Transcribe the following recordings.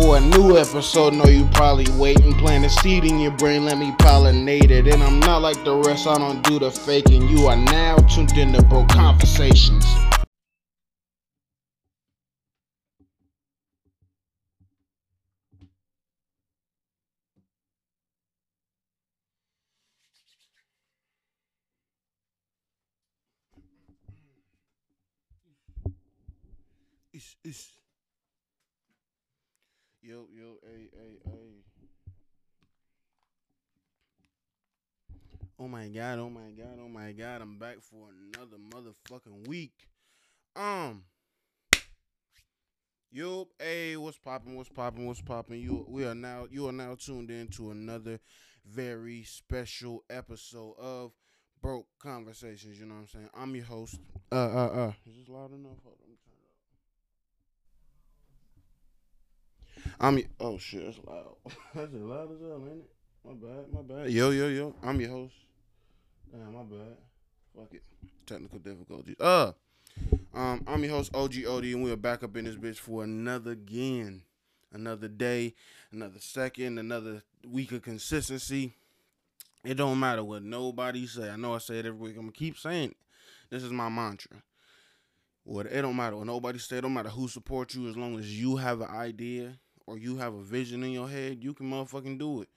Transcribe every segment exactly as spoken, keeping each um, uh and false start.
for a new episode. Know you probably waiting, plant a seed in your brain, let me pollinate it. And I'm not like the rest, I don't do the faking. You are now tuned into Bro Conversations. It's, it's. Yo, yo, hey, hey, hey. Oh my god, oh my god, oh my god. I'm back for another motherfucking week. Um. Yo, hey, what's poppin', what's poppin', what's poppin'? You we are now you are now tuned in to another very special episode of Broke Conversations, you know what I'm saying? I'm your host. Uh uh uh. Is this loud enough? Hold on. I'm your, oh shit, that's loud. That's as loud as hell, ain't it? My bad, my bad. Yo, yo, yo. I'm your host. Damn, my bad. Fuck it. Technical difficulties. Uh, um, I'm your host, O G Odie, and we are back up in this bitch for another again, another day, another second, another week of consistency. It don't matter what nobody say. I know I say it every week. I'm gonna keep saying it. This is my mantra. What it don't matter what nobody say. It don't matter who supports you, as long as you have an idea or you have a vision in your head, you can motherfucking do it.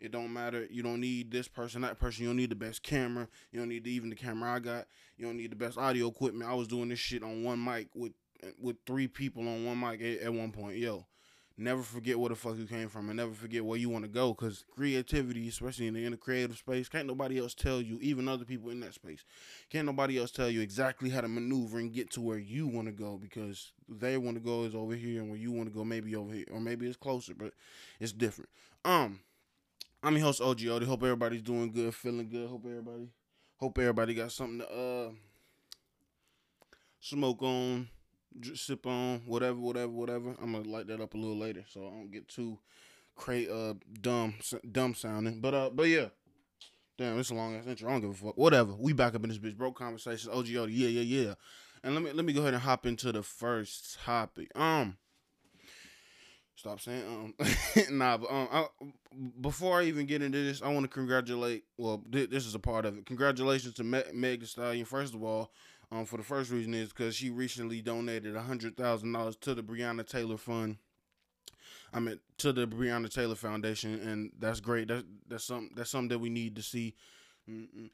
It don't matter. You don't need this person, that person. You don't need the best camera. You don't need the, even the camera I got. You don't need the best audio equipment. I was doing this shit on one mic with with three people on one mic at, at one point. Yo, never forget where the fuck you came from and never forget where you want to go, because creativity, especially in the, in the creative space, can't nobody else tell you, even other people in that space, can't nobody else tell you exactly how to maneuver and get to where you want to go, because they want to go is over here and where you want to go maybe over here, or maybe it's closer, but it's different. Um, I'm your host, O G Odie. Hope everybody's doing good, feeling good. Hope everybody, hope everybody got something to uh smoke on, just sip on, whatever, whatever, whatever. I'm gonna light that up a little later, so I don't get too cra- uh, dumb, dumb sounding. But uh, but yeah, damn, it's a long ass intro. I don't give a fuck. Whatever. We back up in this bitch. Broke Conversations. O G Odie. Yeah, yeah, yeah. And let me let me go ahead and hop into the first topic. Um, stop saying um. Nah, but um, I, before I even get into this, I want to congratulate. Well, th- this is a part of it. Congratulations to Meg Thee Stallion. First of all. Um, for the first reason is because she recently donated one hundred thousand dollars to the Breonna Taylor Fund. I mean, to the Breonna Taylor Foundation, and that's great. That's that's something that's something that we need to see. Mm-mm.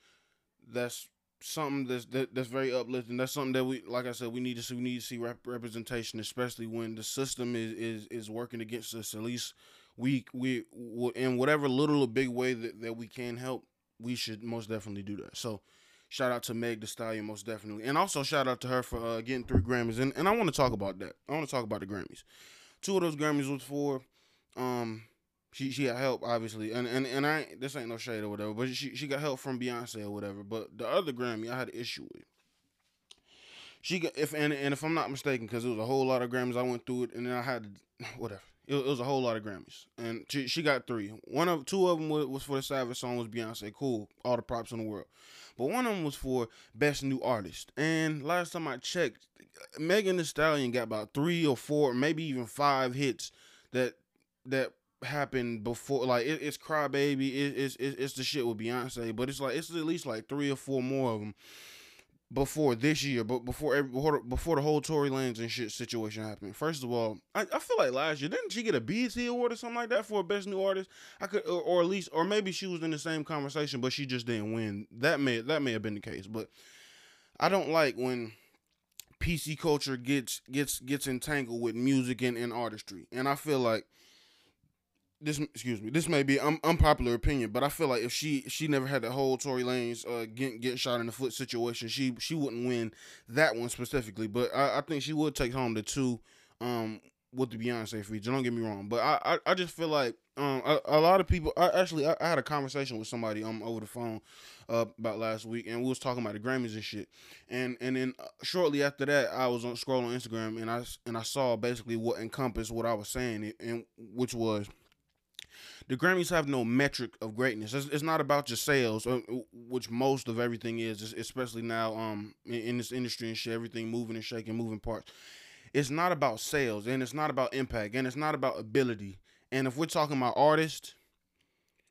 That's something that's that, that's very uplifting. That's something that we, like I said, we need to see. We need to see rep- representation, especially when the system is is is working against us. At least we we in whatever little or big way that, that we can help, we should most definitely do that. So. Shout out to Meg Thee Stallion, most definitely. And also shout out to her for uh, getting three Grammys. And, and I want to talk about that. I want to talk about the Grammys. Two of those Grammys was for, um, she she got help, obviously. And and, and I ain't, this ain't no shade or whatever, but she, she got help from Beyonce or whatever. But the other Grammy I had an issue with. She got, if and, and if I'm not mistaken, because it was a whole lot of Grammys, I went through it, and then I had, to, whatever. It, it was a whole lot of Grammys. And she, she got three. One of, two of them was, was for the Savage song, was Beyonce. Cool. All the props in the world. But one of them was for Best New Artist. And last time I checked, Meg Thee Stallion got about three or four, maybe even five hits that that happened before. Like, it, it's Cry Baby. It, it's, it, it's the shit with Beyonce. But it's like it's at least like three or four more of them before this year, but before every, before, before the whole Tory Lanez and shit situation happened. First of all, I, I feel like last year, didn't she get a B E T award or something like that for Best New Artist? I could, or, or at least, or maybe she was in the same conversation, but she just didn't win. That may that may have been the case, but I don't like when P C culture gets gets gets entangled with music and, and artistry, and I feel like this. Excuse me. This may be an unpopular opinion, but I feel like if she she never had the whole Tory Lanez uh, get get shot in the foot situation, she she wouldn't win that one specifically. But I, I think she would take home the two um, with the Beyonce feature. Don't get me wrong, but I I, I just feel like um a, a lot of people. I actually I, I had a conversation with somebody um over the phone uh, about last week, and we was talking about the Grammys and shit. And and then shortly after that, I was on scrolling Instagram and I and I saw basically what encompassed what I was saying, and which was. The Grammys have no metric of greatness. It's, it's not about your sales, which most of everything is, especially now um in, in this industry and shit, everything moving and shaking, moving parts. it's not about sales, and it's not about impact, and it's not about ability. And if we're talking about artists,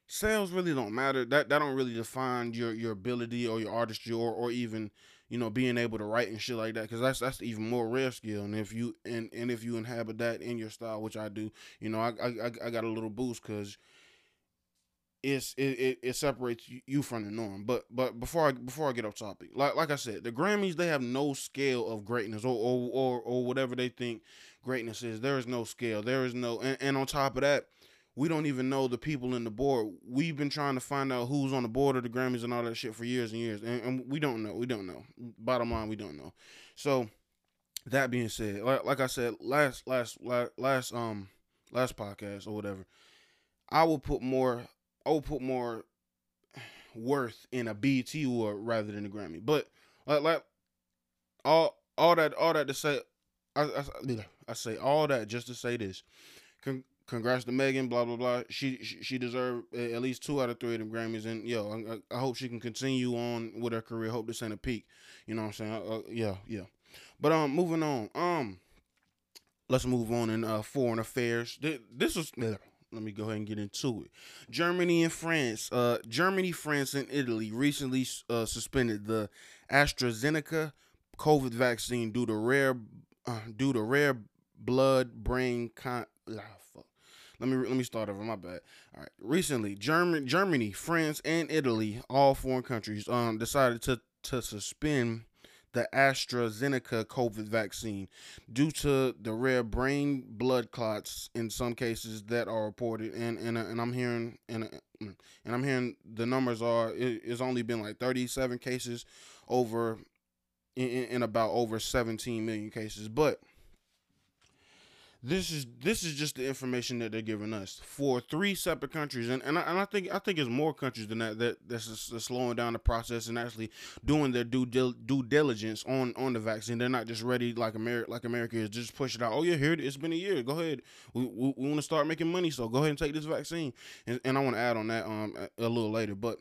sales really don't matter. That that don't really define your your ability or your artistry, or or even, you know, being able to write and shit like that, because that's that's even more rare skill. And if you and, and if you inhabit that in your style, which I do, you know, I I, I got a little boost because it's it, it it separates you from the norm. But but before I before I get off topic, like like I said, the Grammys, they have no scale of greatness, or or or, or whatever they think greatness is. There is no scale. There is no and, and on top of that, we don't even know the people in the board. We've been trying to find out who's on the board of the Grammys and all that shit for years and years. And, and we don't know. We don't know. Bottom line, we don't know. So that being said, like, like I said, last, last, last, last, um, last podcast or whatever, I will put more, I will put more worth in a B E T award rather than a Grammy. But like, like all, all that, all that to say, I, I, I say all that just to say this. Con- Congrats to Megan, blah, blah, blah. She she, she deserved at least two out of three of them Grammys. And, yo, I, I hope she can continue on with her career. Hope this ain't a peak. You know what I'm saying? Uh, yeah, yeah. But um, moving on. Um, Let's move on in uh, foreign affairs. This was... Let me go ahead and get into it. Germany and France. Uh, Germany, France, and Italy recently uh, suspended the AstraZeneca COVID vaccine due to rare, uh, due to rare blood-brain... Con- ah, fuck. Let me let me start over. My bad. All right. Recently, German, Germany, France, and Italy, all foreign countries, um, decided to to suspend the AstraZeneca COVID vaccine due to the rare brain blood clots in some cases that are reported. And and and I'm hearing and and I'm hearing the numbers are it, it's only been like thirty-seven cases over in, in about over seventeen million cases, but. This is this is just the information that they're giving us for three separate countries, and and I, and I think I think it's more countries than that that that's, that's slowing down the process and actually doing their due dil, due diligence on, on the vaccine. They're not just ready like America like America is just push it out. Oh yeah, here it, it's been a year. Go ahead, we we, we want to start making money, so go ahead and take this vaccine. And, and I want to add on that um a, a little later, but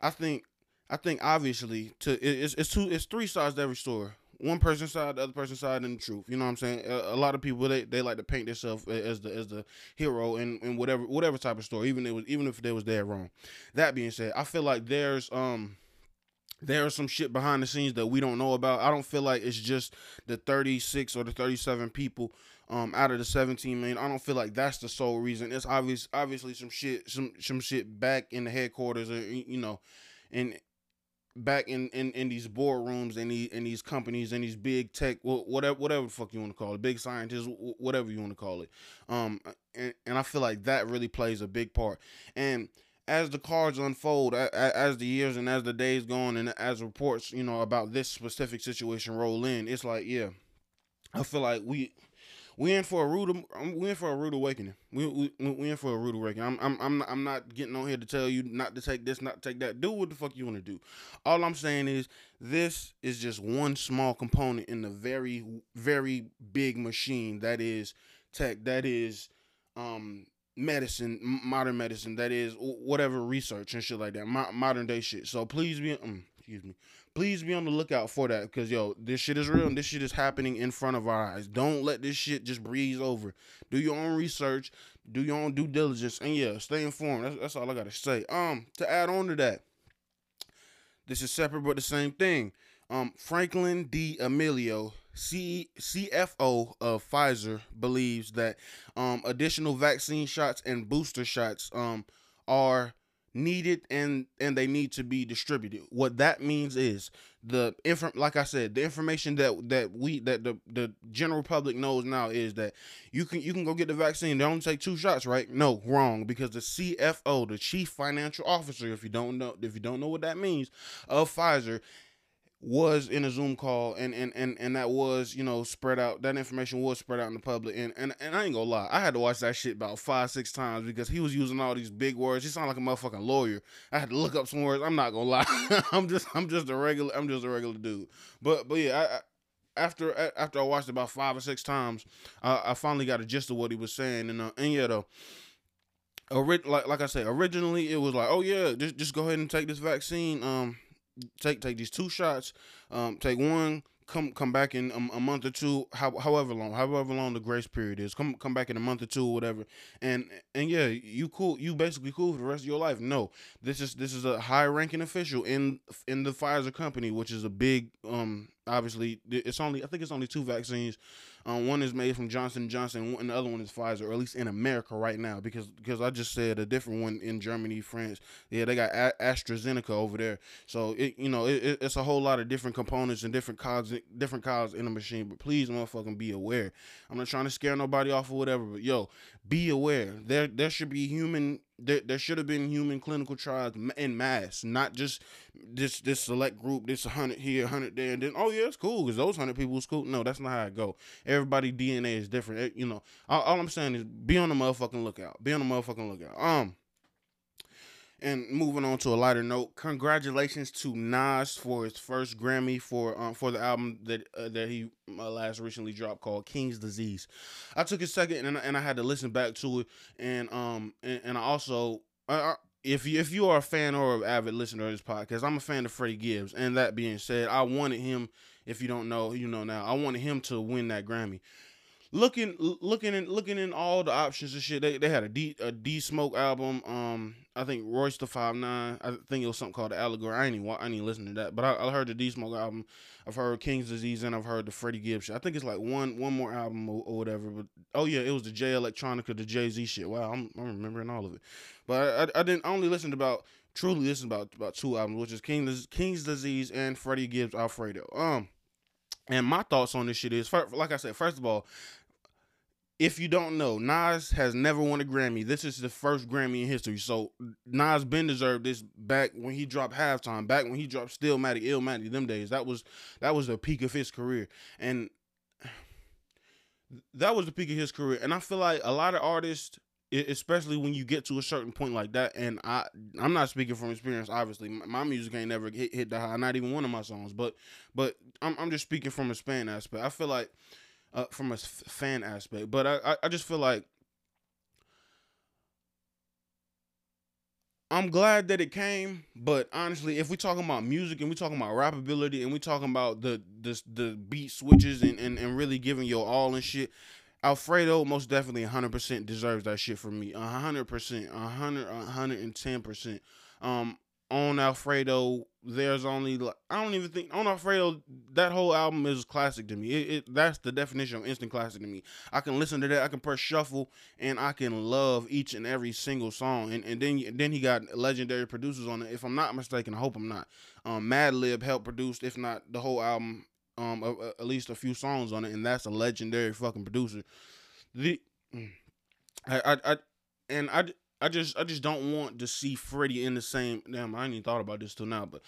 I think I think obviously to it, it's it's two it's three sides to every story. One person's side, the other person's side, and the truth. You know what I'm saying? A, a lot of people they, they like to paint themselves as the as the hero in, in whatever whatever type of story, even it was even if they was dead wrong. That being said, I feel like there's um there's some shit behind the scenes that we don't know about. I don't feel like it's just the thirty-six or the thirty-seven people um out of the seventeen million. I don't feel like that's the sole reason. It's obvious obviously some shit some some shit back in the headquarters, or you know, and. Back in, in, in these boardrooms and these in these companies and these big tech, whatever whatever the fuck you want to call it, big scientists, whatever you want to call it, um, and, and I feel like that really plays a big part. And as the cards unfold, as the years and as the days go on, and as reports, you know, about this specific situation roll in, it's like, yeah, I feel like we. We in for a rude, we in for a rude awakening. We we we in for a rude awakening. I'm I'm I'm not, I'm not getting on here to tell you not to take this, not to take that. Do what the fuck you want to do. All I'm saying is this is just one small component in the very very big machine that is tech, that is um medicine, modern medicine, that is whatever research and shit like that, mo- modern day shit. So please be um, excuse me. Please be on the lookout for that, because, yo, this shit is real and this shit is happening in front of our eyes. Don't let this shit just breeze over. Do your own research. Do your own due diligence. And, yeah, stay informed. That's, that's all I got to say. Um, to add on to that, this is separate but the same thing. Um, Franklin D. Emilio, C- CFO of Pfizer, believes that um, additional vaccine shots and booster shots um, are needed and and they need to be distributed. What that means is the inf- like I said, the information that that we that the the general public knows now is that you can you can go get the vaccine. They only take two shots, right? No, wrong, because the C F O, the chief financial officer, if you don't know if you don't know what that means, of Pfizer, was in a Zoom call, and and and and that was, you know, spread out, that information was spread out in the public, and and, and I ain't gonna lie, I had to watch that shit about five six times because he was using all these big words. He sounded like a motherfucking lawyer. I had to look up some words. I'm not gonna lie. I'm just I'm just a regular I'm just a regular dude. But but yeah, I, I, after after I watched about five or six times, uh, I finally got a gist of what he was saying, and uh, and yeah though. Ori- like like I said, originally it was like, oh yeah, just just go ahead and take this vaccine. Um. Take take these two shots, um, take one, come come back in a, a month or two, how, however long, however long the grace period is. Come come back in a month or two or whatever, and and yeah, you cool. You basically cool for the rest of your life. No, this is this is a high ranking official in in the Pfizer company, which is a big um. Obviously, it's only I think it's only two vaccines. Um, one is made from Johnson and Johnson, and the other one is Pfizer, or at least in America right now, because because I just said a different one in Germany, France. Yeah, they got a AstraZeneca over there. So it, you know, it, it's a whole lot of different components and different cogs, different cogs in the machine. But please, motherfucking, be aware. I'm not trying to scare nobody off or whatever, but yo, be aware. There there should be human. There, there should have been human clinical trials in mass, not just this this select group, this one hundred here, one hundred there, and then, oh, yeah, it's cool because those one hundred people is cool. No, that's not how it go. Everybody D N A is different. You know, all, all I'm saying is be on the motherfucking lookout. Be on the motherfucking lookout. Um, and moving on to a lighter note, congratulations to Nas for his first Grammy for um, for the album that uh, that he uh, last recently dropped called King's Disease. I took a second and and I had to listen back to it, and um and, and I also I. I If you, if you are a fan or an avid listener of this podcast, I'm a fan of Freddie Gibbs. And that being said, I wanted him, if you don't know, you know now, I wanted him to win that Grammy. Looking, looking, in, looking in all the options and shit, they, they had a D, a D Smoke album. Um, I think Royce the Five Nine. I think it was something called Allegory. I ain't, I ain't listening to that, but I, I heard the D Smoke album. I've heard King's Disease and I've heard the Freddie Gibbs shit. I think it's like one, one more album or, or whatever. But oh yeah, it was the J Electronica, the Jay Z shit. Wow, I'm, I'm remembering all of it. But I, I didn't I only listened about truly listened about about two albums, which is King's King's Disease and Freddie Gibbs Alfredo. Um, and my thoughts on this shit is, like I said, first of all, if you don't know, Nas has never won a Grammy. This is the first Grammy in history. So Nas been deserved this back when he dropped Halftime, back when he dropped Stillmatic, Illmatic, them days. That was that was the peak of his career, and that was the peak of his career. And I feel like a lot of artists, especially when you get to a certain point like that, and I I'm not speaking from experience. Obviously, my music ain't never hit hit that high. Not even one of my songs, but but I'm I'm just speaking from a fan aspect. I feel like. Uh, from a fan aspect, but I, I just feel like I'm glad that it came, but honestly, if we're talking about music and we're talking about rappability and we're talking about the the, the beat switches and, and, and really giving your all and shit, Alfredo most definitely one hundred percent deserves that shit for me. one hundred percent, one hundred, one hundred ten percent. Um, on Alfredo, there's only, like, I don't even think, on Alfredo, that whole album is classic to me. It, it That's the definition of instant classic to me. I can listen to that, I can press shuffle, and I can love each and every single song. And, and then then he got legendary producers on it, if I'm not mistaken. I hope I'm not. Um, Mad Lib helped produce, if not the whole album, um, a, a, at least a few songs on it, and that's a legendary fucking producer. The, I, I, I and I, I just I just don't want to see Freddie in the same. Damn, I ain't even thought about this till now, but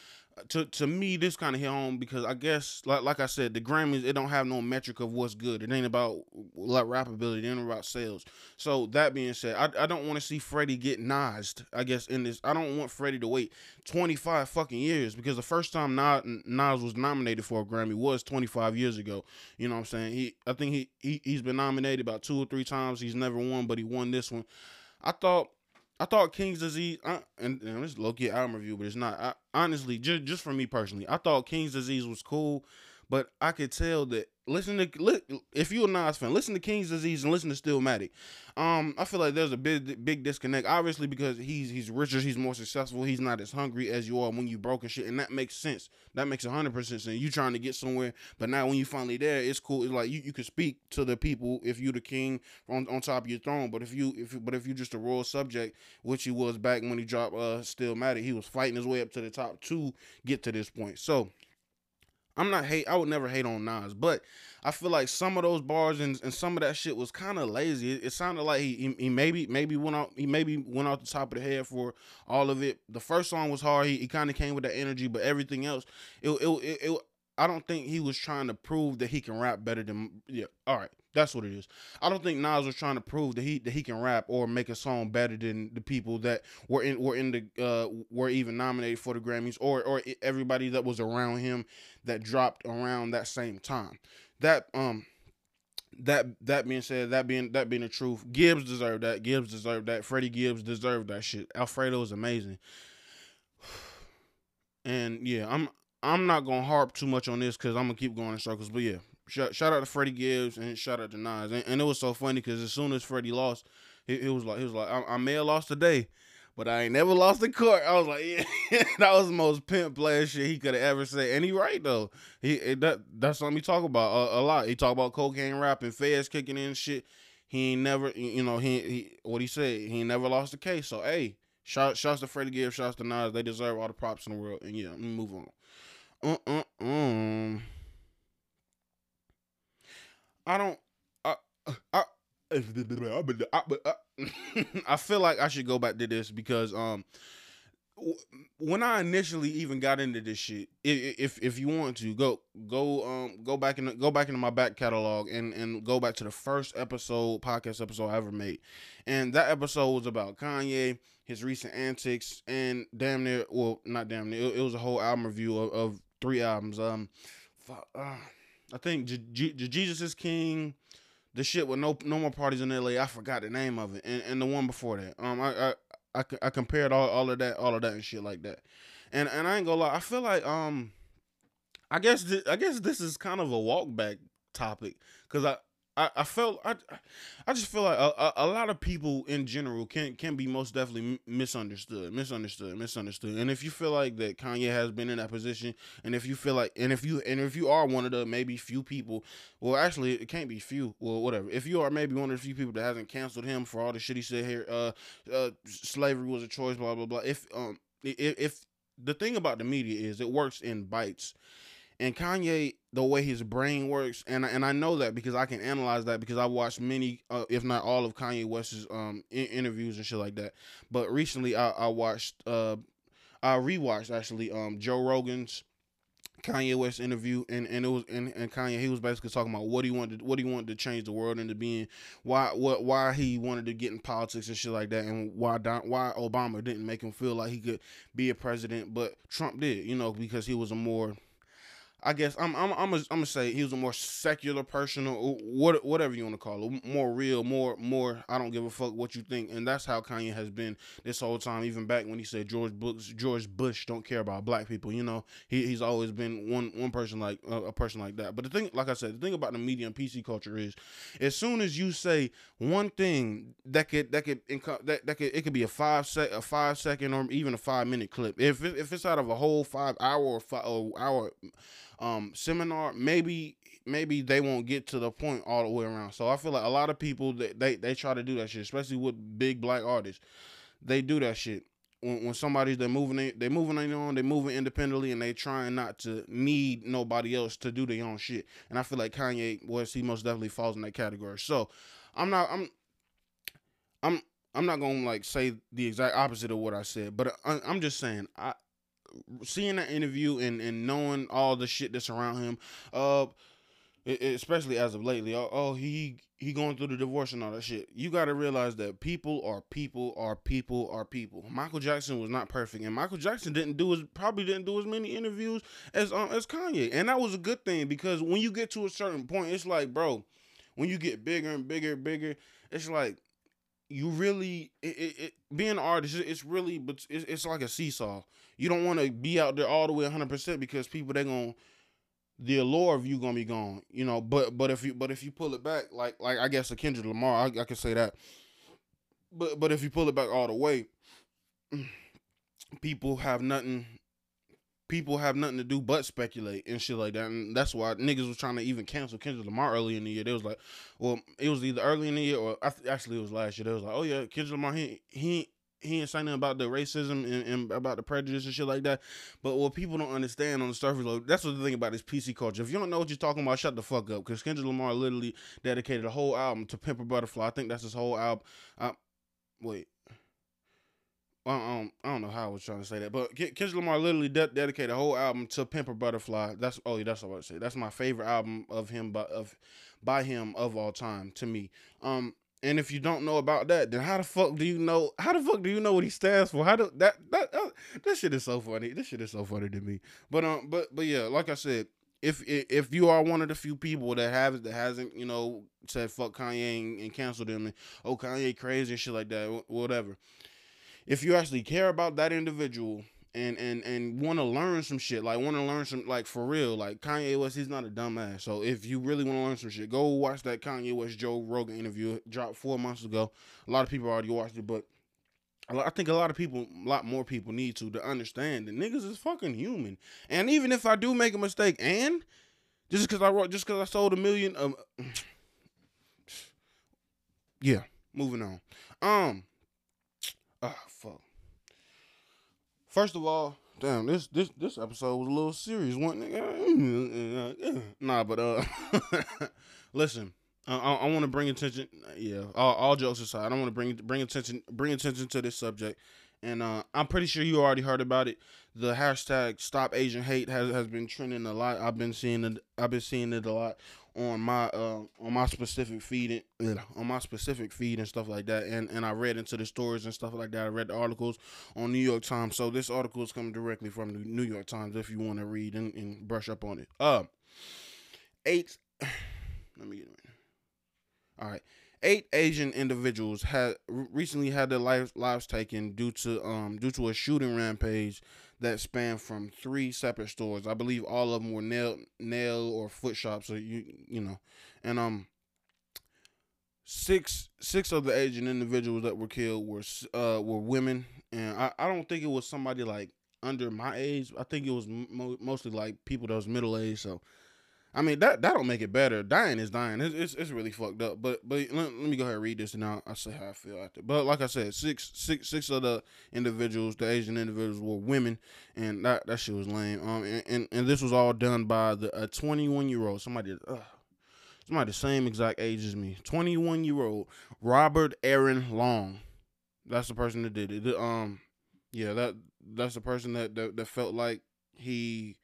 to to me this kind of hit home because I guess like like I said, the Grammys, it don't have no metric of what's good. It ain't about like rappability, it ain't about sales. So that being said, I I don't want to see Freddie get Nas'd, I guess, in this. I don't want Freddie to wait twenty-five fucking years because the first time Nas, Nas was nominated for a Grammy was twenty-five years ago. You know what I'm saying? He I think he, he he's been nominated about two or three times. He's never won, but he won this one. I thought I thought King's Disease, uh, and, and this is low-key album review, but it's not. I, honestly, just, just for me personally, I thought King's Disease was cool, but I could tell that, listen to, li if you're a Nas fan, listen to King's Disease and listen to Stillmatic. Um, I feel like there's a big, big disconnect, obviously, because he's he's richer, he's more successful, he's not as hungry as you are when you broke and shit, and that makes sense. That makes one hundred percent sense. You trying to get somewhere, but now when you finally there, it's cool. It's like you, you can speak to the people if you the king on, on top of your throne, but if you if but if you just a royal subject, which he was back when he dropped uh, Stillmatic, he was fighting his way up to the top to get to this point. So I'm not hate. I would never hate on Nas, but I feel like some of those bars and, and some of that shit was kind of lazy. It, it sounded like he, he he maybe maybe went out he maybe went off the top of the head for all of it. The first song was hard. He, he kind of came with that energy, but everything else, it it, it it I don't think he was trying to prove that he can rap better than yeah. All right, that's what it is. I don't think Nas was trying to prove that he that he can rap or make a song better than the people that were in were in the uh, were even nominated for the Grammys or or everybody that was around him that dropped around that same time. That um that that being said, that being that being the truth, Gibbs deserved that. Gibbs deserved that. Freddie Gibbs deserved that shit. Alfredo is amazing, and yeah, I'm I'm not going to harp too much on this because I'm going to keep going in circles. But, yeah, shout, shout out to Freddie Gibbs and shout out to Nas. And, and it was so funny because as soon as Freddie lost, it, it was like, he was like, I, I may have lost today, but I ain't never lost in court. I was like, yeah, that was the most pimp player shit he could have ever said. And he right, though. He it, that, That's something he talk about a, a lot. He talk about cocaine rapping, feds kicking in and shit. He ain't never, you know, he, he what he said, he ain't never lost the case. So, hey, shout, shouts to Freddie Gibbs, shouts to Nas. They deserve all the props in the world. And, yeah, let me move on. Uh, uh, um. I don't, I, I, I feel like I should go back to this because um, when I initially even got into this shit, if if you want to go go um go back and go back into my back catalog and and go back to the first episode podcast episode I ever made, and that episode was about Kanye, his recent antics, and damn near well not damn near it, it was a whole album review of, of three albums. Um, fuck, uh, I think J- J- Jesus Is King. The shit with no no more parties in L A. I forgot the name of it, and, and the one before that. Um, I I I, I compared all, all of that, all of that and shit like that, and and I ain't gonna lie. I feel like um, I guess th- I guess this is kind of a walk back topic because I, I I felt I I just feel like a, a, a lot of people in general can can be most definitely misunderstood, misunderstood, misunderstood. And if you feel like that Kanye has been in that position, and if you feel like, and if you and if you are one of the maybe few people, well, actually it can't be few, well, whatever. If you are maybe one of the few people that hasn't canceled him for all the shit he said here, uh, uh slavery was a choice, blah blah blah. If um, if, if the thing about the media is it works in bites. And Kanye, the way his brain works, and and I know that because I can analyze that because I watched many, uh, if not all of Kanye West's um in- interviews and shit like that. But recently, I, I watched, uh, I rewatched actually um Joe Rogan's Kanye West interview, and, and it was and, and Kanye he was basically talking about what he wanted, what he wanted to change the world into being, why what why he wanted to get in politics and shit like that, and why Don, why Obama didn't make him feel like he could be a president, but Trump did, you know, because he was a more I guess I'm I'm I'm gonna I'm say he was a more secular person or what whatever you want to call it, more real, more more I don't give a fuck what you think, and that's how Kanye has been this whole time. Even back when he said George Bush George Bush don't care about black people, you know, he he's always been one one person like uh, a person like that. But the thing, like I said, the thing about the media and P C culture is, as soon as you say one thing that could that could inco- that that could it could be a five sec a five second or even a five minute clip. If it, if it's out of a whole five hour or five or hour. Um, seminar, maybe maybe they won't get to the point all the way around. So I feel like a lot of people, they, they, they try to do that shit, especially with big black artists. They do that shit. When, when somebody's, they're moving, they're moving on, they're moving independently, and they trying not to need nobody else to do their own shit. And I feel like Kanye West, he most definitely falls in that category. So I'm not, I'm, I'm, I'm not going to like say the exact opposite of what I said, but I, I'm just saying, I, seeing that interview and, and knowing all the shit that's around him, uh, especially as of lately, oh, oh he he going through the divorce and all that shit. You got to realize that people are people are people are people. Michael Jackson was not perfect, and Michael Jackson didn't do as probably didn't do as many interviews as um as Kanye, and that was a good thing because when you get to a certain point, it's like, bro, when you get bigger and bigger and bigger, it's like. You really, it, it, it, being an artist, it's really, but it's, it's like a seesaw. You don't want to be out there all the way one hundred percent because people, they're going to, the allure of you going to be gone, you know, but, but if you, but if you pull it back, like, like, I guess a Kendrick Lamar, I, I could say that, but, but if you pull it back all the way, people have nothing, people have nothing to do but speculate and shit like that, and that's why niggas was trying to even cancel Kendrick Lamar early in the year. They was like, well, it was either early in the year or I th- actually it was last year. They was like, oh yeah, Kendrick Lamar, he he he ain't saying nothing about the racism and, and about the prejudice and shit like that. But what people don't understand on the surface, like, that's what the thing about this P C culture. If you don't know what you're talking about, shut the fuck up. Because Kendrick Lamar literally dedicated a whole album to Pimp a Butterfly. I think that's his whole album. Uh, wait. Um, I don't know how I was trying to say that, but Kendrick Lamar literally de- dedicated a whole album to Pimp a Butterfly. That's oh yeah, that's what I was about to say. That's my favorite album of him, by, of by him of all time to me. Um, and if you don't know about that, then how the fuck do you know? How the fuck do you know what he stands for? How do that that uh, that shit is so funny. This shit is so funny to me. But um, but but yeah, like I said, if if you are one of the few people that have that hasn't you know said fuck Kanye and, and canceled him and oh Kanye crazy and shit like that, whatever. If you actually care about that individual and and and want to learn some shit, like want to learn some, like for real, like Kanye West, he's not a dumbass. So if you really want to learn some shit, go watch that Kanye West Joe Rogan interview. It dropped four months ago. A lot of people already watched it, but I think a lot of people, a lot more people need to to understand that niggas is fucking human. And even if I do make a mistake, and just because I wrote, just because I sold a million, um, yeah, moving on. Um, ah, oh, fuck. First of all, damn, this this this episode was a little serious, wasn't it? Nah, but uh, listen. Uh, I, I want to bring attention, yeah. All, all jokes aside, I want to bring bring attention bring attention to this subject, and uh, I'm pretty sure you already heard about it. The hashtag Stop Asian Hate has, has been trending a lot. I've been seeing it. I've been seeing it a lot on my uh, on my specific feed and on my specific feed and stuff like that. And and I read into the stories and stuff like that. I read the articles on New York Times. So this article is coming directly from the New York Times. If you want to read and, and brush up on it. Uh, eight. Let me get it. All right, eight Asian individuals had recently had their lives, lives taken due to um due to a shooting rampage that spanned from three separate stores. I believe all of them were nail nail or foot shops, or you you know, and um six six of the Asian individuals that were killed were uh were women, and I, I don't think it was somebody like under my age. I think it was mo mostly like people that was middle aged. So. I mean, that, that don't make it better. Dying is dying. It's, it's, it's really fucked up. But but let, let me go ahead and read this, and I'll, I'll say how I feel after. But like I said, six six six of the individuals, the Asian individuals, were women, and that, that shit was lame. Um, and, and, and this was all done by the a twenty-one-year-old, somebody, uh, somebody the same exact age as me, twenty-one-year-old Robert Aaron Long. That's the person that did it. The, um, yeah, that that's the person that that, that felt like he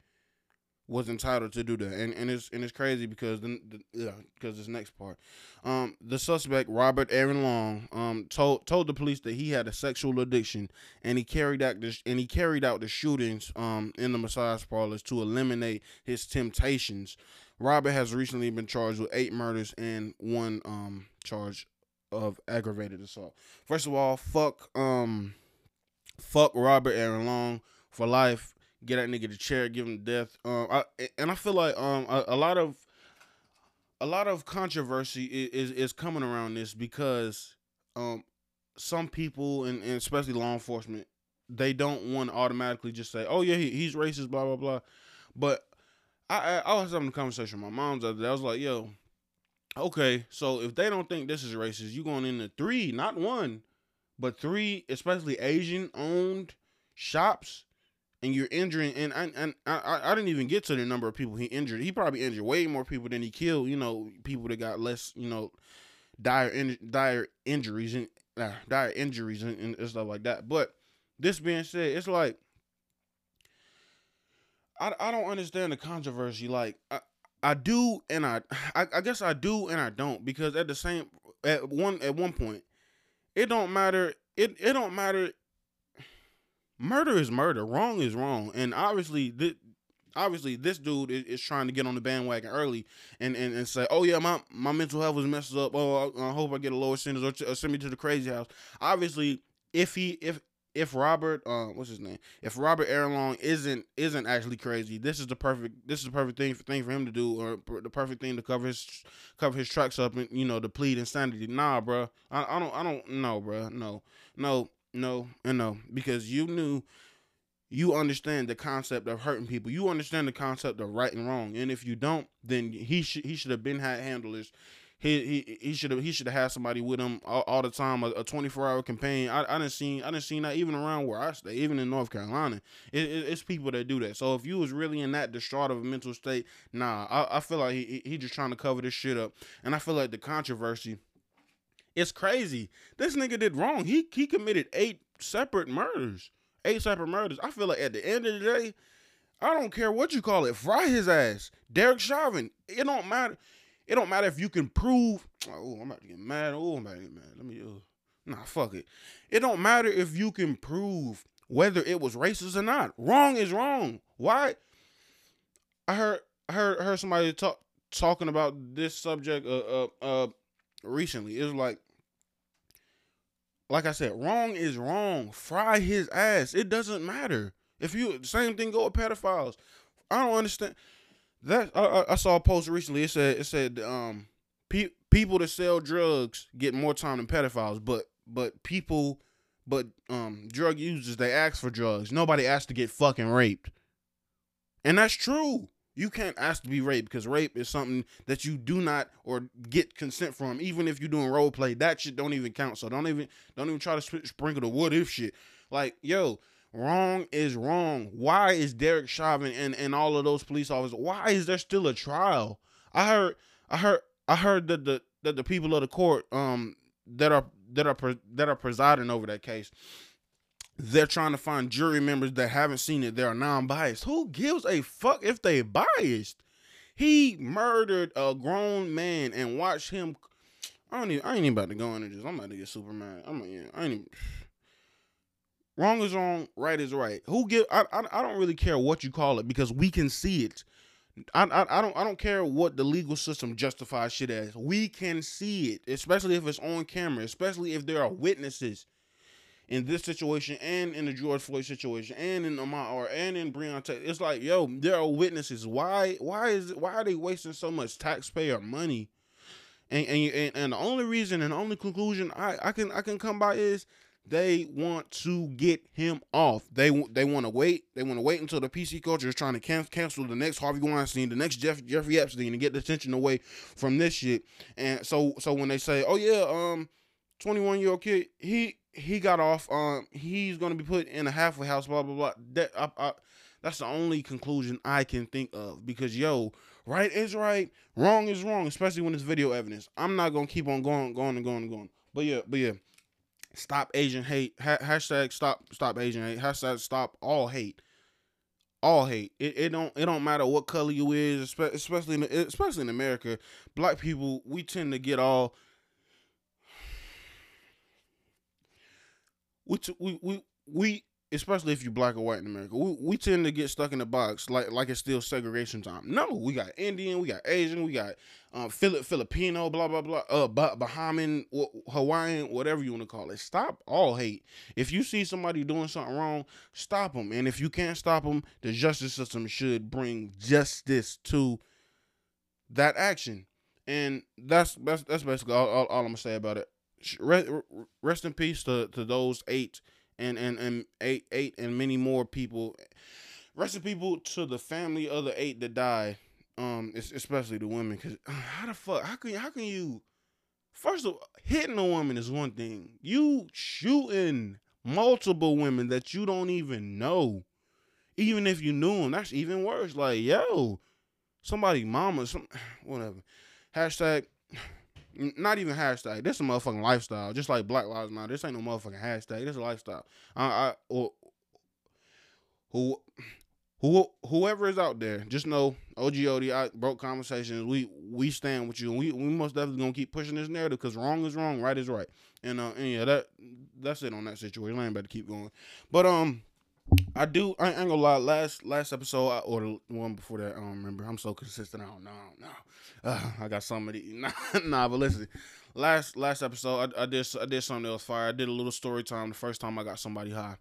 was entitled to do that, and and it's and it's crazy because then yeah, because this next part, um, the suspect Robert Aaron Long um told told the police that he had a sexual addiction, and he carried out this and he carried out the shootings um in the massage parlors to eliminate his temptations. Robert has recently been charged with eight murders and one um charge of aggravated assault. First of all, fuck um, fuck Robert Aaron Long for life. Get that nigga the chair, give him death. Um, I, and I feel like um a, a lot of a lot of controversy is, is is coming around this because um some people and, and especially law enforcement, they don't want to automatically just say, oh yeah, he, he's racist, blah blah blah. But I, I I was having a conversation with my mom's the other day. I was like, yo, okay, so if they don't think this is racist, you going into three, not one, but three, especially Asian owned shops. And you're injuring, and I and I I didn't even get to the number of people he injured. He probably injured way more people than he killed. You know, people that got less, you know, dire in, dire injuries and uh, dire injuries and, and stuff like that. But this being said, it's like I I don't understand the controversy. Like I I do, and I I, I guess I do, and I don't, because at the same at one at one point, it don't matter. It it don't matter. Murder is murder. Wrong is wrong. And obviously, th obviously this dude is, is trying to get on the bandwagon early and, and, and say, oh, yeah, my, my mental health was messed up. Oh, I, I hope I get a lower sentence or, to, or send me to the crazy house. Obviously, if he if if Robert, uh, what's his name? If Robert Aaron Long isn't isn't actually crazy, this is the perfect this is the perfect thing for, thing for him to do, or the perfect thing to cover his cover his tracks up and, you know, to plead insanity. Nah, bro. I, I don't I don't know, bro. No, no. No, and no, because you knew, you understand the concept of hurting people. You understand the concept of right and wrong. And if you don't, then he should he should have been had handlers. He he he should have he should have had somebody with him all, all the time. A twenty-four hour campaign. I I didn't see I didn't see that even around where I stay, even in North Carolina. It, it, it's people that do that. So if you was really in that distraught of a mental state, nah, I I feel like he he just trying to cover this shit up. And I feel like the controversy. It's crazy. This nigga did wrong. He he committed eight separate murders. Eight separate murders. I feel like at the end of the day, I don't care what you call it. Fry his ass. Derek Chauvin. It don't matter. It don't matter if you can prove. Oh, I'm about to get mad. Oh, I'm about to get mad. Let me. Uh, nah, fuck it. It don't matter if you can prove whether it was racist or not. Wrong is wrong. Why? I heard heard heard somebody talk talking about this subject uh uh, uh recently. It was like. Like I said, wrong is wrong. Fry his ass. It doesn't matter. If you, same thing go with pedophiles. I don't understand. That I, I saw a post recently. It said it said um pe people that sell drugs get more time than pedophiles, but but people but um drug users, they ask for drugs. Nobody asks to get fucking raped, and that's true. You can't ask to be raped because rape is something that you do not or get consent from. Even if you're doing role play, that shit don't even count. So don't even don't even try to sprinkle the what if shit. Like, yo, wrong is wrong. Why is Derek Chauvin and and all of those police officers? Why is there still a trial? I heard I heard I heard that the that the people of the court um that are that are that are presiding over that case, they're trying to find jury members that haven't seen it. They are non-biased. Who gives a fuck if they biased? He murdered a grown man and watched him. I don't even, I ain't even about to go into this. I'm about to get super mad. I'm yeah, I ain't even, wrong is wrong, right is right. Who give? I, I I don't really care what you call it because we can see it. I, I I don't I don't care what the legal system justifies shit as. We can see it, especially if it's on camera, especially if there are witnesses. In this situation, and in the George Floyd situation, and in Omar, and in Breonna Taylor, it's like, yo, there are witnesses. Why, why is, why are they wasting so much taxpayer money? And and and, and the only reason and the only conclusion I, I can I can come by is they want to get him off. They they want to wait. They want to wait until the P C culture is trying to cancel cancel the next Harvey Weinstein, the next Jeff, Jeffrey Epstein, and get the attention away from this shit. And so so when they say, oh yeah, um, twenty-one year old kid, he. He got off. Um, he's gonna be put in a halfway house. Blah blah blah. That I, I, that's the only conclusion I can think of. Because yo, right is right, wrong is wrong. Especially when it's video evidence. I'm not gonna keep on going, going and going and going. But yeah, but yeah. Stop Asian hate. Ha hashtag stop stop Asian hate. Hashtag stop all hate. All hate. It it don't it don't matter what color you is. Especially in, especially in America, black people, we tend to get all. We, we we we especially if you black or white in America, we, we tend to get stuck in the box like like it's still segregation time. No, we got Indian, we got Asian, we got um, Philip Filipino, blah blah blah, uh, Bahamian, Hawaiian, whatever you want to call it. Stop all hate. If you see somebody doing something wrong, stop them. And if you can't stop them, the justice system should bring justice to that action. And that's that's that's basically all, all, all I'm gonna say about it. Rest in peace to, to those eight and, and, and eight, eight and many more people. Rest in people to the family of the eight that died, um, especially the women. Cause how the fuck? How can how can you? First of all, hitting a woman is one thing. You shooting multiple women that you don't even know, even if you knew them, that's even worse. Like yo, somebody mama, some whatever. Hashtag. Not even hashtag. This is a motherfucking lifestyle. Just like Black Lives Matter. This ain't no motherfucking hashtag. This is a lifestyle. I, I or who, who, whoever is out there, just know O G Odie, I broke conversations. We we stand with you. We we most definitely gonna keep pushing this narrative because wrong is wrong, right is right. And uh, and yeah, that that's it on that situation. I ain't about to keep going. But um, I do. I ain't gonna lie. Last last episode, I, or the one before that, I don't remember. I'm so consistent. I don't know. I don't know. Uh, I got some of these. Nah, nah, but listen. Last last episode, I, I did I did something else fire. I did a little story time. The first time I got somebody high,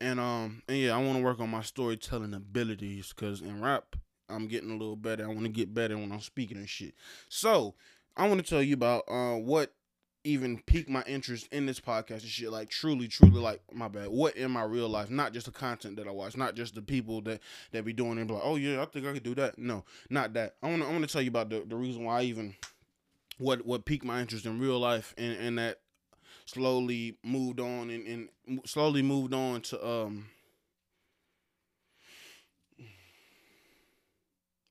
and um, and yeah, I want to work on my storytelling abilities because in rap, I'm getting a little better. I want to get better when I'm speaking and shit. So I want to tell you about uh what even piqued my interest in this podcast and shit. Like truly, truly, like my bad. What in my real life, not just the content that I watch, not just the people that that be doing it and be like, oh yeah, I think I could do that. No, not that. I wanna I wanna tell you about the, the reason why I even what what piqued my interest in real life and, and that slowly moved on and, and slowly moved on to um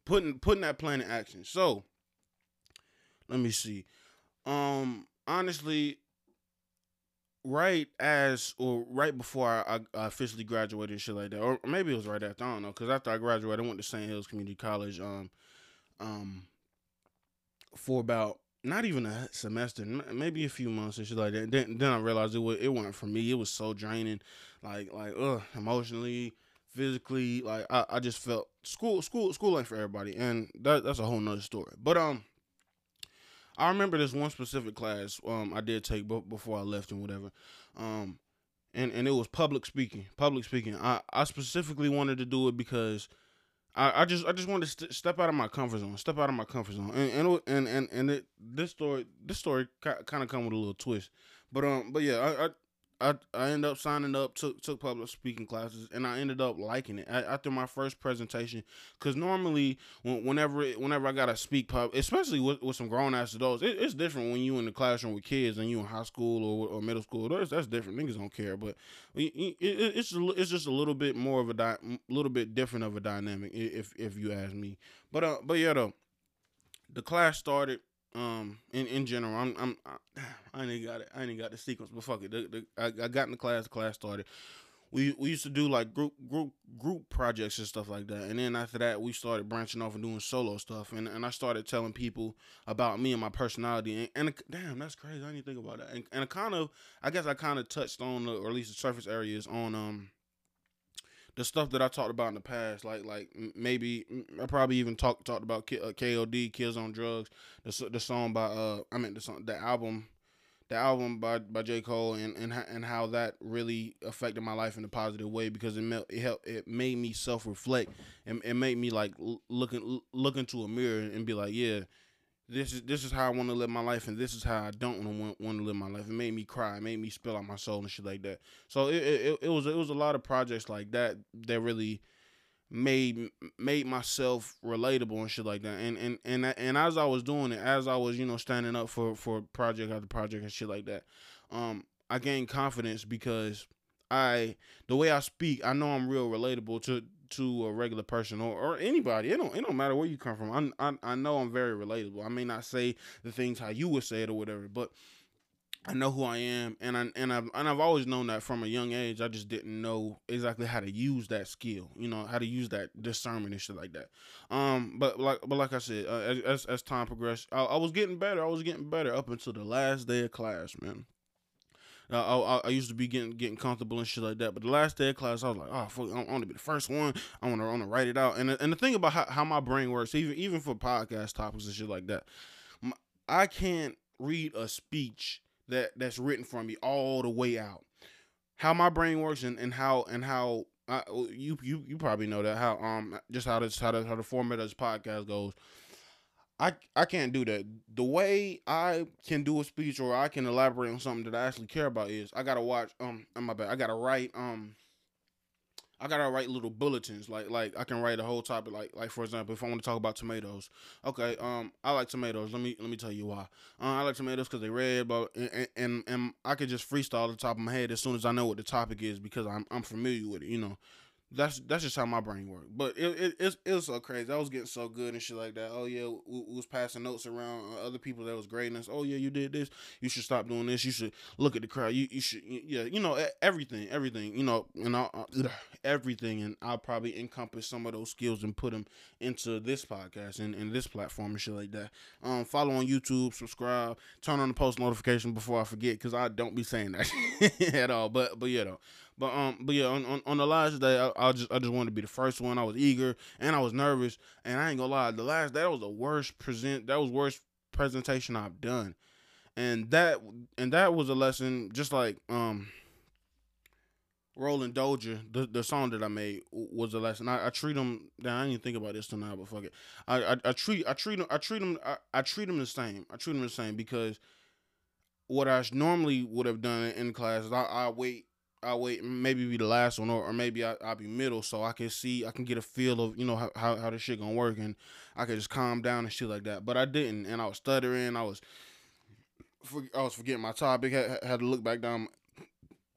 putting putting that plan in action. So let me see. Um Honestly, right as or right before I, I officially graduated and shit like that, or maybe it was right after, I don't know, because after I graduated, I went to Saint Hills Community College um, um, for about not even a semester, maybe a few months and shit like that. Then, then I realized it was, it wasn't for me. It was so draining, like like ugh, emotionally, physically. Like I, I just felt school school school ain't for everybody, and that that's a whole nother story. But um. I remember this one specific class um, I did take before I left and whatever. Um, and and it was public speaking. Public speaking. I I specifically wanted to do it because I I just I just wanted to st step out of my comfort zone. Step out of my comfort zone. And and and and, and it, this story this story kind of come with a little twist. But um but yeah, I. I I I ended up signing up, took took public speaking classes, and I ended up liking it after my first presentation. Cause normally, when, whenever it, whenever I gotta speak pub, especially with, with some grown ass adults, it, it's different when you in the classroom with kids and you in high school or, or middle school. That's, that's different. Niggas don't care, but it, it, it's it's just a little bit more of a di little bit different of a dynamic, if if you ask me. But uh, but yeah, though, the class started. Um, in in general, I'm I'm I ain't got it. I ain't got the sequence, but fuck it. The, the, I, I got in the class. The class started. We we used to do like group group group projects and stuff like that. And then after that, we started branching off and doing solo stuff. And and I started telling people about me and my personality. And, and damn, that's crazy. I didn't think about that. And and I kind of I guess I kind of touched on the, or at least the surface areas on um. the stuff that I talked about in the past, like like maybe I probably even talked talked about K O D, Kids on Drugs, the the song by uh I mean the song, the album, the album by by J Cole, and and and how that really affected my life in a positive way, because it it helped, it made me self reflect, and it made me like looking look into a mirror and be like, yeah, this is this is how I want to live my life, and this is how I don't want want to live my life. It made me cry, it made me spill out my soul and shit like that. So it it, it was it was a lot of projects like that that really made made myself relatable and shit like that. And and and and as I was doing it, as I was you know standing up for for project after project and shit like that, um, I gained confidence because I the way I speak, I know I'm real relatable to. to a regular person or, or anybody. It don't, it don't matter where you come from. I'm, I, I know I'm very relatable. I may not say the things how you would say it or whatever, but I know who I am, and, I, and, I've, and I've always known that from a young age. I just didn't know exactly how to use that skill, you know, how to use that discernment and shit like that. Um, But like but like I said, uh, as, as time progressed, I, I was getting better. I was getting better up until the last day of class, man. Uh, I, I used to be getting getting comfortable and shit like that, but the last day of class, I was like, oh, fuck, I want to be the first one. I want to want to write it out. And and the thing about how, how my brain works, even even for podcast topics and shit like that, my, I can't read a speech that that's written for me all the way out. How my brain works and and how and how I, you you you probably know that how um just how this how the, how the format of this podcast goes. I, I can't do that. The way I can do a speech or I can elaborate on something that I actually care about is I gotta watch um my bad I gotta write um I gotta write little bulletins, like like I can write a whole topic, like like for example, if I want to talk about tomatoes, okay, um I like tomatoes. Let me let me tell you why. Uh, I like tomatoes because they're red, but and, and and I could just freestyle the top of my head as soon as I know what the topic is because I'm I'm familiar with it, you know. That's that's just how my brain works. But it, it, it's, it was so crazy. I was getting so good and shit like that. Oh, yeah, we, we was passing notes around other people that was grading us. Oh, yeah, you did this. You should stop doing this. You should look at the crowd. You you should, yeah, you know, everything, everything, you know, and I, everything. And I'll probably encompass some of those skills and put them into this podcast and, and this platform and shit like that. Um, follow on YouTube, subscribe, turn on the post notification before I forget, because I don't be saying that at all. But, but yeah, though. But um, but yeah, on, on, on the last day, I, I just I just wanted to be the first one. I was eager and I was nervous, and I ain't gonna lie, the last that was the worst present that was worst presentation I've done, and that and that was a lesson. Just like um, Roland Dozier, the the song that I made was a lesson. I, I treat them. I didn't even think about this till now, but fuck it. I I, I treat I treat them I treat them I, I treat them the same. I treat them the same because what I normally would have done in class is I, I wait. I'll wait, maybe be the last one, or, or maybe I, I'll be middle, so I can see, I can get a feel of, you know, how, how, how this shit gonna work, and I can just calm down and shit like that. But I didn't, and I was stuttering, I was, I was forgetting my topic, had, had to look back down,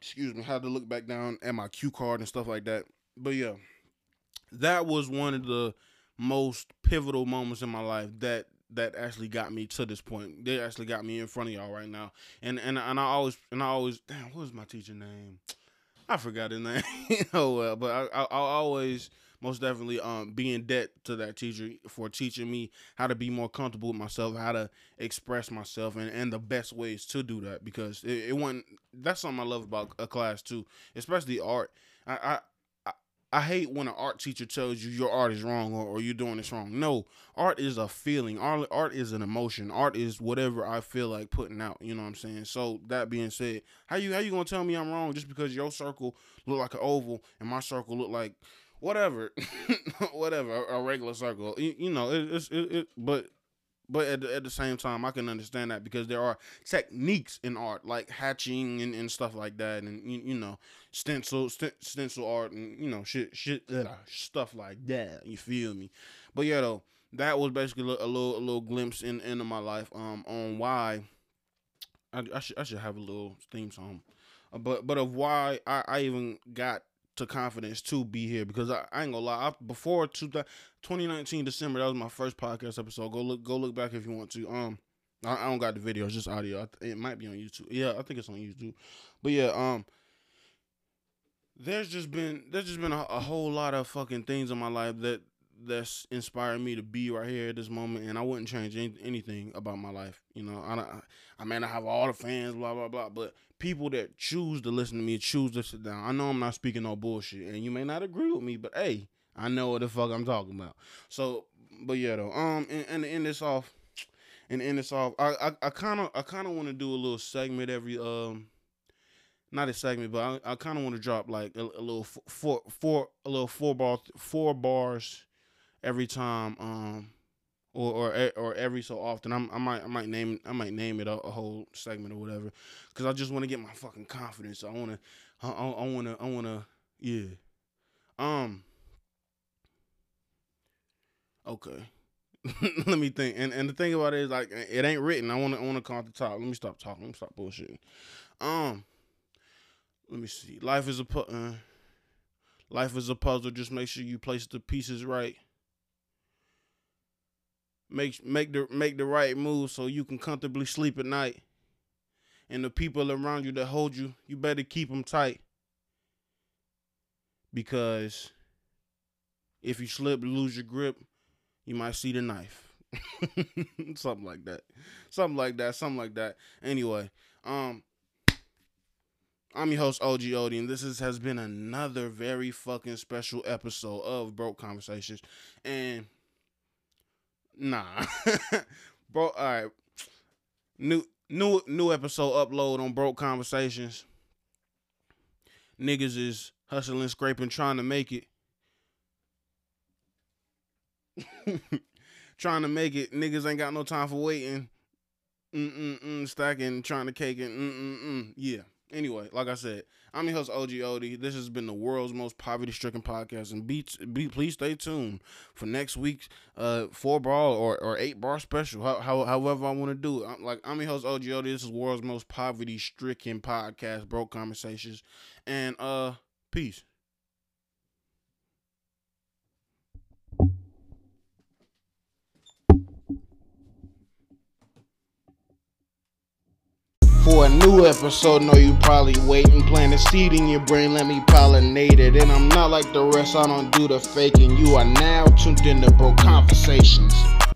excuse me, had to look back down at my cue card and stuff like that. But yeah, that was one of the most pivotal moments in my life that, that actually got me to this point. They actually got me in front of y'all right now. And and and I always and I always damn, what was my teacher name? I forgot his name. Oh well, but I, I I'll always most definitely um be in debt to that teacher for teaching me how to be more comfortable with myself, how to express myself, and and the best ways to do that, because it, it wasn't. That's something I love about a class too, especially art. I I. I hate when an art teacher tells you your art is wrong or, or you're doing this wrong. No, art is a feeling. Art, art is an emotion. Art is whatever I feel like putting out. You know what I'm saying? So that being said, how you how you gonna tell me I'm wrong just because your circle look like an oval and my circle look like whatever, whatever, a, a regular circle? You, you know, it, it's it, it. But but at the, at the same time, I can understand that because there are techniques in art like hatching and, and stuff like that, and you, you know. Stencil, st stencil art, and you know, shit, shit, ugh, stuff like that. You feel me? But yeah, though, that was basically a little, a little glimpse in into my life, um, on why I, I should, I should have a little theme song, uh, but, but of why I, I even got to confidence to be here, because I, I ain't gonna lie, I, before two, twenty nineteen December, that was my first podcast episode. Go look, go look back if you want to. Um, I, I don't got the video, it's just audio. I, it might be on YouTube. Yeah, I think it's on YouTube. But yeah, um. There's just been there's just been a, a whole lot of fucking things in my life that that's inspired me to be right here at this moment, and I wouldn't change any, anything about my life. You know, I don't, I may not have all the fans, blah blah blah, but people that choose to listen to me, choose to sit down. I know I'm not speaking no bullshit, and you may not agree with me, but hey, I know what the fuck I'm talking about. So, but yeah though, um, and, and to end this off, and to end this off, I I kind of I kind of want to do a little segment every um. Not a segment, but I, I kind of want to drop like a, a little four, four, a little four bar, four bars every time, um, or or or every so often. I'm, I might I might name I might name it a, a whole segment or whatever, because I just want to get my fucking confidence. I wanna, I, I wanna, I wanna, yeah. Um. Okay. Let me think. And and the thing about it is like it ain't written. I wanna I wanna come at the top. Let me stop talking. Let me stop bullshitting. Um. Let me see. Life is a pu uh, life is a puzzle. Just make sure you place the pieces right. Make make the make the right move so you can comfortably sleep at night. And the people around you that hold you, you better keep them tight. Because if you slip, lose your grip, you might see the knife. Something like that. Something like that. Something like that. Anyway, um. I'm your host, O G Odie, and this is, has been another very fucking special episode of Broke Conversations. And, nah. Bro, all right. New, new, new episode upload on Broke Conversations. Niggas is hustling, scraping, trying to make it. Trying to make it. Niggas ain't got no time for waiting. Mm-mm-mm, stacking, trying to cake it. Mm-mm-mm, yeah. Anyway, like I said, I'm your host, O G Odie. This has been the world's most poverty-stricken podcast, and be, be please stay tuned for next week's uh four bar or, or eight bar special. How, how, however, I want to do it. I'm, like I'm your host, O G Odie. This is the world's most poverty-stricken podcast, Broke Conversations, and uh, peace. For a new episode, no, you probably waiting. Plant a seed in your brain, let me pollinate it. And I'm not like the rest, I don't do the faking. You are now tuned into Broke Conversations.